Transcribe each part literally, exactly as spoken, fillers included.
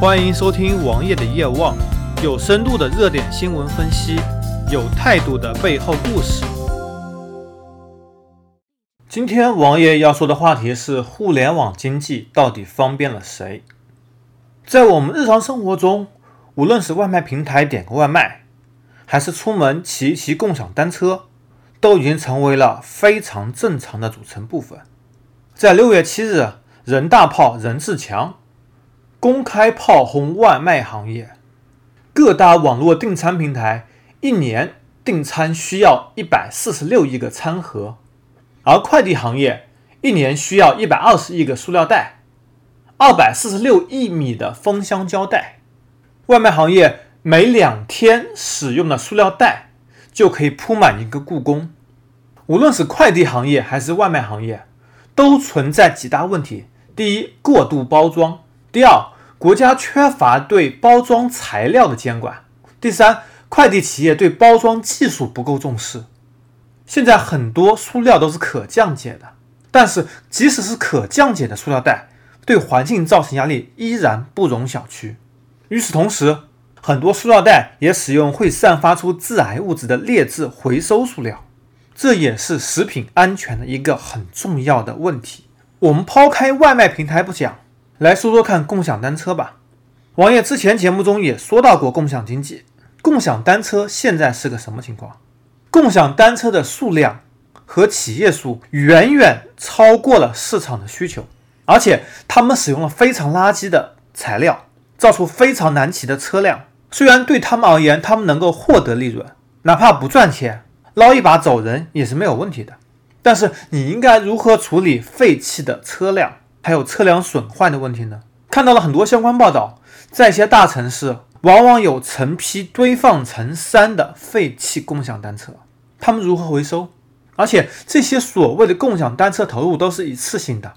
欢迎收听王爷的夜望，有深度的热点新闻分析，有态度的背后故事。今天王爷要说的话题是互联网经济到底方便了谁？在我们日常生活中，无论是外卖平台点个外卖，还是出门骑一骑共享单车，都已经成为了非常正常的组成部分。在六月七日，人大炮任志强公开炮轰外卖行业，各大网络订餐平台一年订餐需要一百四十六亿个餐盒，而快递行业一年需要一百二十亿个塑料袋、二百四十六亿米的封箱胶带。外卖行业每两天使用的塑料袋就可以铺满一个故宫。无论是快递行业还是外卖行业，都存在几大问题。第一，过度包装。第二，国家缺乏对包装材料的监管。第三，快递企业对包装技术不够重视。现在很多塑料都是可降解的，但是即使是可降解的塑料袋，对环境造成压力依然不容小觑。与此同时，很多塑料袋也使用会散发出致癌物质的劣质回收塑料，这也是食品安全的一个很重要的问题。我们抛开外卖平台不讲，来说说看共享单车吧。王爷之前节目中也说到过共享经济，共享单车现在是个什么情况？共享单车的数量和企业数远远超过了市场的需求，而且他们使用了非常垃圾的材料，造出非常难骑的车辆。虽然对他们而言，他们能够获得利润，哪怕不赚钱，捞一把走人也是没有问题的，但是你应该如何处理废弃的车辆还有车辆损坏的问题呢？看到了很多相关报道，在一些大城市往往有成批堆放成山的废弃共享单车，他们如何回收？而且这些所谓的共享单车投入都是一次性的，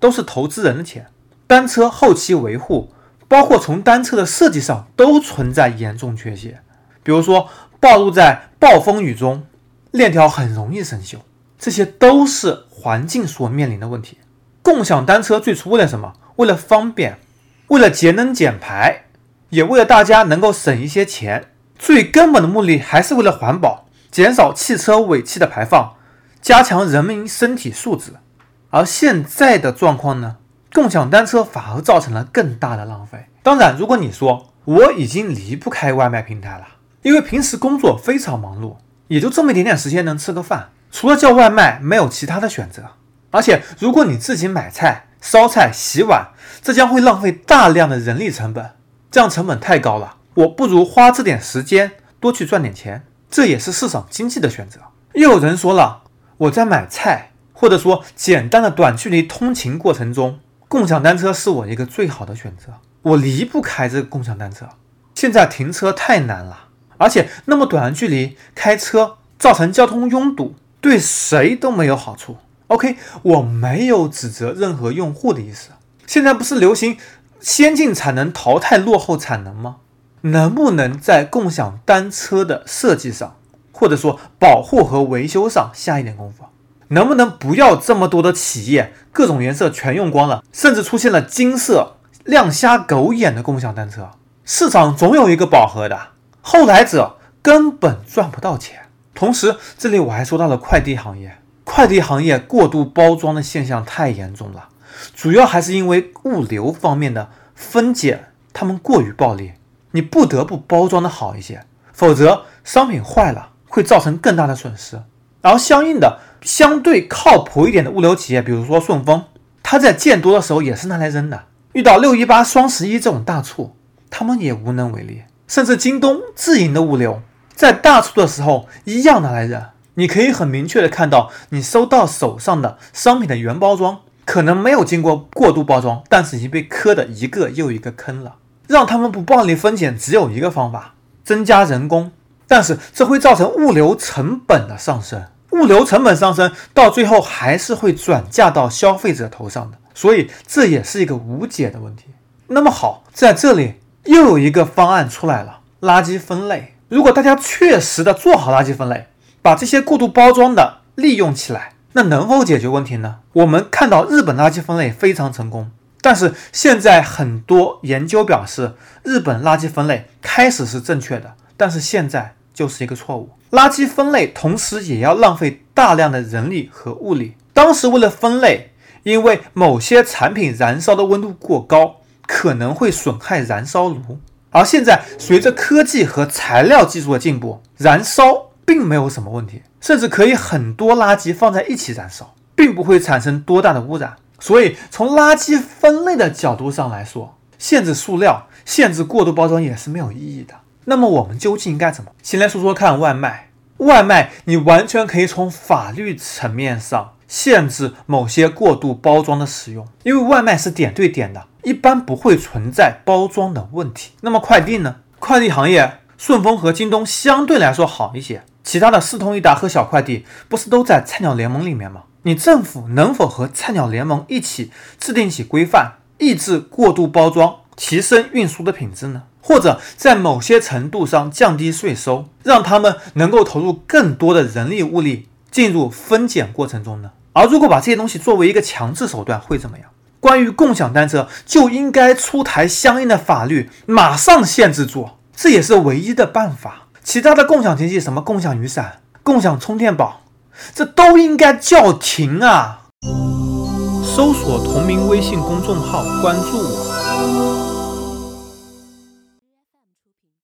都是投资人的钱。单车后期维护，包括从单车的设计上都存在严重缺陷，比如说暴露在暴风雨中，链条很容易生锈，这些都是环境所面临的问题。共享单车最初为了什么？为了方便，为了节能减排，也为了大家能够省一些钱。最根本的目的还是为了环保，减少汽车尾气的排放，加强人民身体素质。而现在的状况呢，共享单车反而造成了更大的浪费。当然，如果你说我已经离不开外卖平台了，因为平时工作非常忙碌，也就这么一点点时间能吃个饭，除了叫外卖没有其他的选择。而且如果你自己买菜、烧菜、洗碗，这将会浪费大量的人力成本，这样成本太高了，我不如花这点时间多去赚点钱，这也是市场经济的选择。又有人说了，我在买菜或者说简单的短距离通勤过程中，共享单车是我一个最好的选择，我离不开这个共享单车。现在停车太难了，而且那么短的距离开车造成交通拥堵，对谁都没有好处。OK， 我没有指责任何用户的意思。现在不是流行先进产能淘汰落后产能吗？能不能在共享单车的设计上，或者说保护和维修上下一点功夫？能不能不要这么多的企业各种颜色全用光了，甚至出现了金色、亮瞎狗眼的共享单车？市场总有一个饱和的，后来者根本赚不到钱。同时，这里我还说到了快递行业。快递行业过度包装的现象太严重了，主要还是因为物流方面的分拣，他们过于暴力，你不得不包装的好一些，否则商品坏了会造成更大的损失。然后相应的，相对靠谱一点的物流企业，比如说顺丰，他在件多的时候也是拿来扔的，遇到六一八、双十一这种大促，他们也无能为力。甚至京东自营的物流，在大促的时候一样拿来扔。你可以很明确的看到，你收到手上的商品的原包装可能没有经过过度包装，但是已经被磕的一个又一个坑了。让他们不暴力分拣只有一个方法，增加人工，但是这会造成物流成本的上升，物流成本上升到最后还是会转嫁到消费者头上的，所以这也是一个无解的问题。那么好，在这里又有一个方案出来了，垃圾分类。如果大家确实的做好垃圾分类，把这些过度包装的利用起来，那能否解决问题呢？我们看到日本垃圾分类非常成功，但是现在很多研究表示，日本垃圾分类开始是正确的，但是现在就是一个错误。垃圾分类同时也要浪费大量的人力和物力。当时为了分类，因为某些产品燃烧的温度过高，可能会损害燃烧炉。而现在随着科技和材料技术的进步，燃烧并没有什么问题，甚至可以很多垃圾放在一起燃烧，并不会产生多大的污染。所以从垃圾分类的角度上来说，限制塑料、限制过度包装也是没有意义的。那么我们究竟应该怎么？先来说说看外卖。外卖你完全可以从法律层面上限制某些过度包装的使用，因为外卖是点对点的，一般不会存在包装的问题。那么快递呢？快递行业顺丰和京东相对来说好一些，其他的四通一达和小快递不是都在菜鸟联盟里面吗？你政府能否和菜鸟联盟一起制定起规范，抑制过度包装，提升运输的品质呢？或者在某些程度上降低税收，让他们能够投入更多的人力物力进入分拣过程中呢？而如果把这些东西作为一个强制手段会怎么样？关于共享单车就应该出台相应的法律，马上限制住，这也是唯一的办法。其他的共享经济，什么共享雨伞、共享充电宝，这都应该叫停啊！搜索同名微信公众号，关注我。